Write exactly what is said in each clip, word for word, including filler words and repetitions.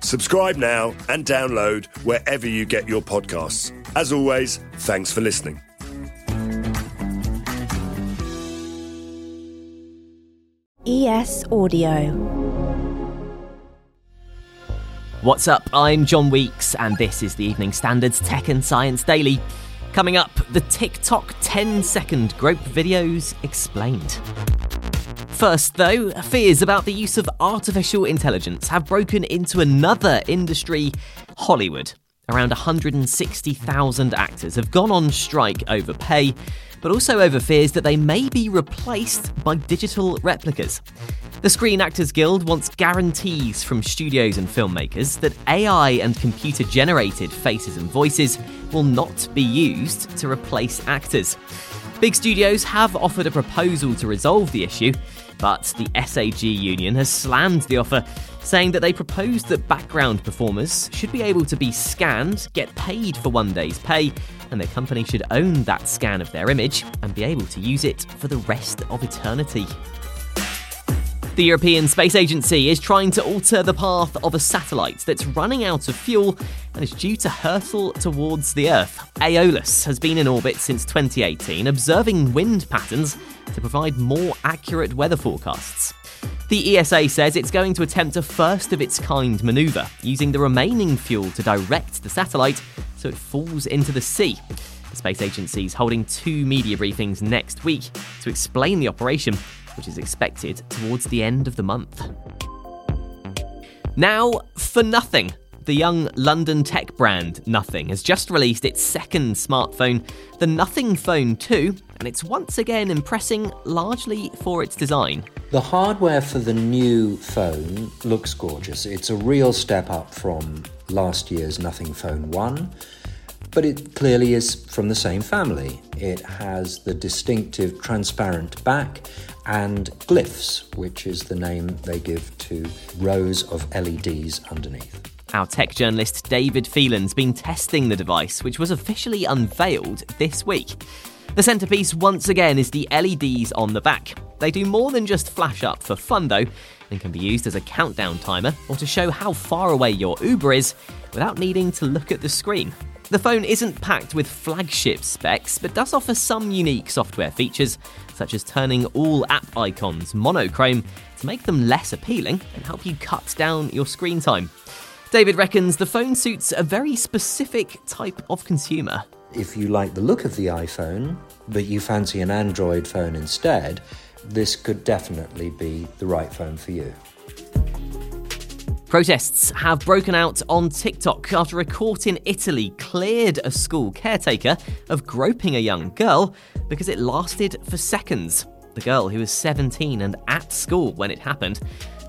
Subscribe now and download wherever you get your podcasts. As always, thanks for listening. E S Audio. What's up? I'm John Weeks, and this is the Evening Standard's Tech and Science Daily. Coming up, the TikTok ten-second grope videos explained. First, though, fears about the use of artificial intelligence have broken into another industry, Hollywood. Around one hundred sixty thousand actors have gone on strike over pay, but also over fears that they may be replaced by digital replicas. The Screen Actors Guild wants guarantees from studios and filmmakers that A I and computer-generated faces and voices will not be used to replace actors. Big studios have offered a proposal to resolve the issue, but the S A G union has slammed the offer, saying that they proposed that background performers should be able to be scanned, get paid for one day's pay, and their company should own that scan of their image and be able to use it for the rest of eternity. The European Space Agency is trying to alter the path of a satellite that's running out of fuel and is due to hurtle towards the Earth. Aeolus has been in orbit since twenty eighteen, observing wind patterns to provide more accurate weather forecasts. The E S A says it's going to attempt a first-of-its-kind manoeuvre, using the remaining fuel to direct the satellite so it falls into the sea. The space agency is holding two media briefings next week to explain the operation, which is expected towards the end of the month. Now, for nothing. The young London tech brand Nothing has just released its second smartphone, the Nothing Phone two, and it's once again impressing largely for its design. The hardware for the new phone looks gorgeous. It's a real step up from last year's Nothing Phone one, but it clearly is from the same family. It has the distinctive transparent back and glyphs, which is the name they give to rows of L E Ds underneath. Our tech journalist David Phelan's been testing the device, which was officially unveiled this week. The centrepiece once again is the L E Ds on the back. They do more than just flash up for fun, though, and can be used as a countdown timer or to show how far away your Uber is without needing to look at the screen. The phone isn't packed with flagship specs, but does offer some unique software features, such as turning all app icons monochrome to make them less appealing and help you cut down your screen time. David reckons the phone suits a very specific type of consumer. If you like the look of the iPhone, but you fancy an Android phone instead, this could definitely be the right phone for you. Protests have broken out on TikTok after a court in Italy cleared a school caretaker of groping a young girl because it lasted for seconds. The girl, who was seventeen and at school when it happened,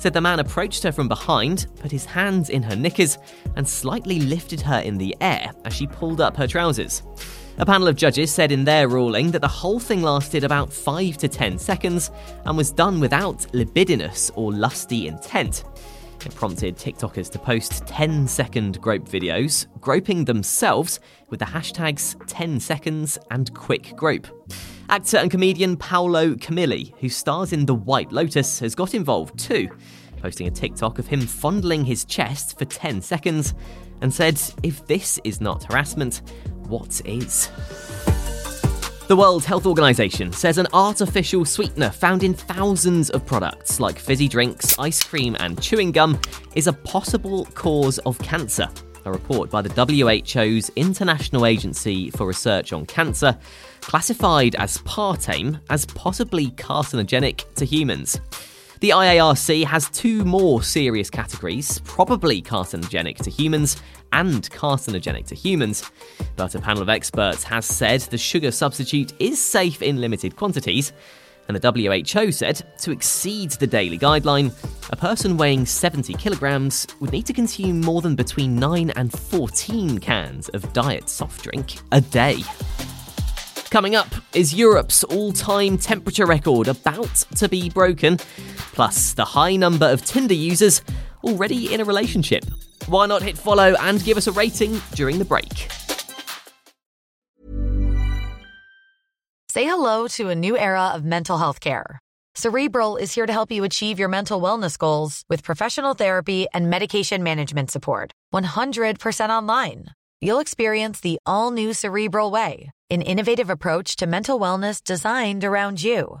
said the man approached her from behind, put his hands in her knickers, and slightly lifted her in the air as she pulled up her trousers. A panel of judges said in their ruling that the whole thing lasted about five to ten seconds and was done without libidinous or lusty intent. It prompted TikTokers to post ten-second grope videos, groping themselves with the hashtags ten seconds and quickgrope. Actor and comedian Paolo Camilli, who stars in The White Lotus, has got involved too, posting a TikTok of him fondling his chest for ten seconds and said, "If this is not harassment, what is?" The World Health Organization says an artificial sweetener found in thousands of products like fizzy drinks, ice cream and chewing gum is a possible cause of cancer. A report by the W H O's International Agency for Research on Cancer classified aspartame as possibly carcinogenic to humans. The I A R C has two more serious categories, probably carcinogenic to humans and carcinogenic to humans, but a panel of experts has said the sugar substitute is safe in limited quantities, and the W H O said to exceed the daily guideline, a person weighing seventy kilograms would need to consume more than between nine and fourteen cans of diet soft drink a day. Coming up, is Europe's all-time temperature record about to be broken? Plus, the high number of Tinder users already in a relationship. Why not hit follow and give us a rating during the break? Say hello to a new era of mental health care. Cerebral is here to help you achieve your mental wellness goals with professional therapy and medication management support. one hundred percent online. You'll experience the all-new Cerebral way, an innovative approach to mental wellness designed around you.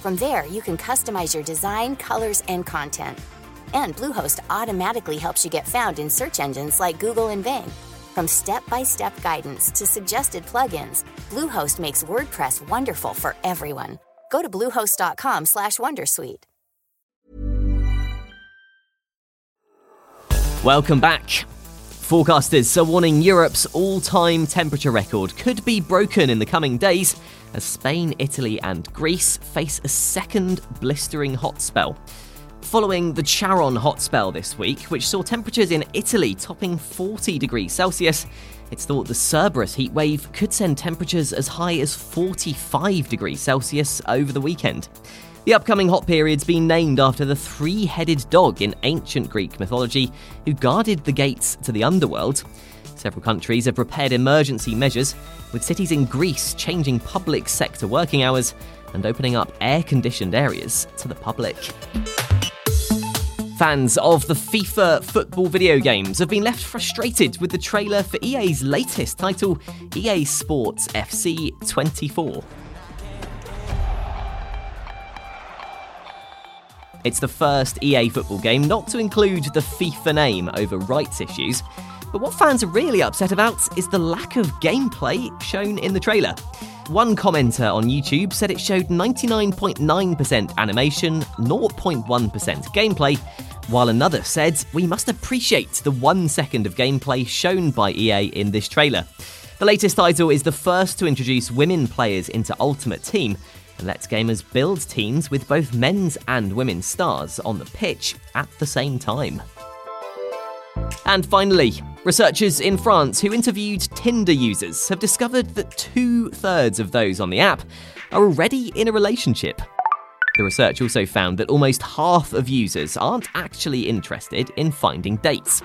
From there, you can customize your design, colors, and content. And Bluehost automatically helps you get found in search engines like Google and Bing. From step-by-step guidance to suggested plugins, Bluehost makes WordPress wonderful for everyone. Go to bluehost.com slash wondersuite. Welcome back. Forecasters are warning Europe's all-time temperature record could be broken in the coming days as Spain, Italy and Greece face a second blistering hot spell, following the Charon hot spell this week, which saw temperatures in Italy topping forty degrees Celsius. It's thought the Cerberus heatwave could send temperatures as high as forty-five degrees Celsius over the weekend. The upcoming hot period's been named after the three-headed dog in ancient Greek mythology who guarded the gates to the underworld. Several countries have prepared emergency measures, with cities in Greece changing public sector working hours and opening up air-conditioned areas to the public. Fans of the FIFA football video games have been left frustrated with the trailer for E A's latest title, E A Sports F C twenty-four. It's the first E A football game not to include the FIFA name over rights issues, but what fans are really upset about is the lack of gameplay shown in the trailer. One commenter on YouTube said it showed ninety-nine point nine percent animation, zero point one percent gameplay, while another said we must appreciate the one second of gameplay shown by E A in this trailer. The latest title is the first to introduce women players into Ultimate Team, and lets gamers build teams with both men's and women's stars on the pitch at the same time. And finally, researchers in France who interviewed Tinder users have discovered that two-thirds of those on the app are already in a relationship. The research also found that almost half of users aren't actually interested in finding dates.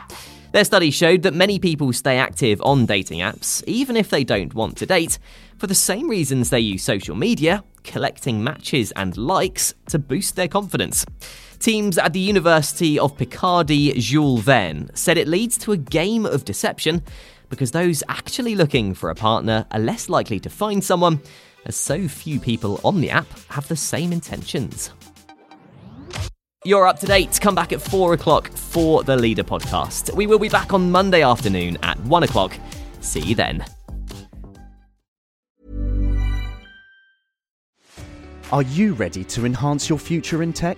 Their study showed that many people stay active on dating apps, even if they don't want to date, for the same reasons they use social media, collecting matches and likes to boost their confidence. Teams at the University of Picardy Jules Verne said it leads to a game of deception because those actually looking for a partner are less likely to find someone, as so few people on the app have the same intentions. You're up to date. Come back at four o'clock for the Leader podcast. We will be back on Monday afternoon at one o'clock. See you then. Are you ready to enhance your future in tech?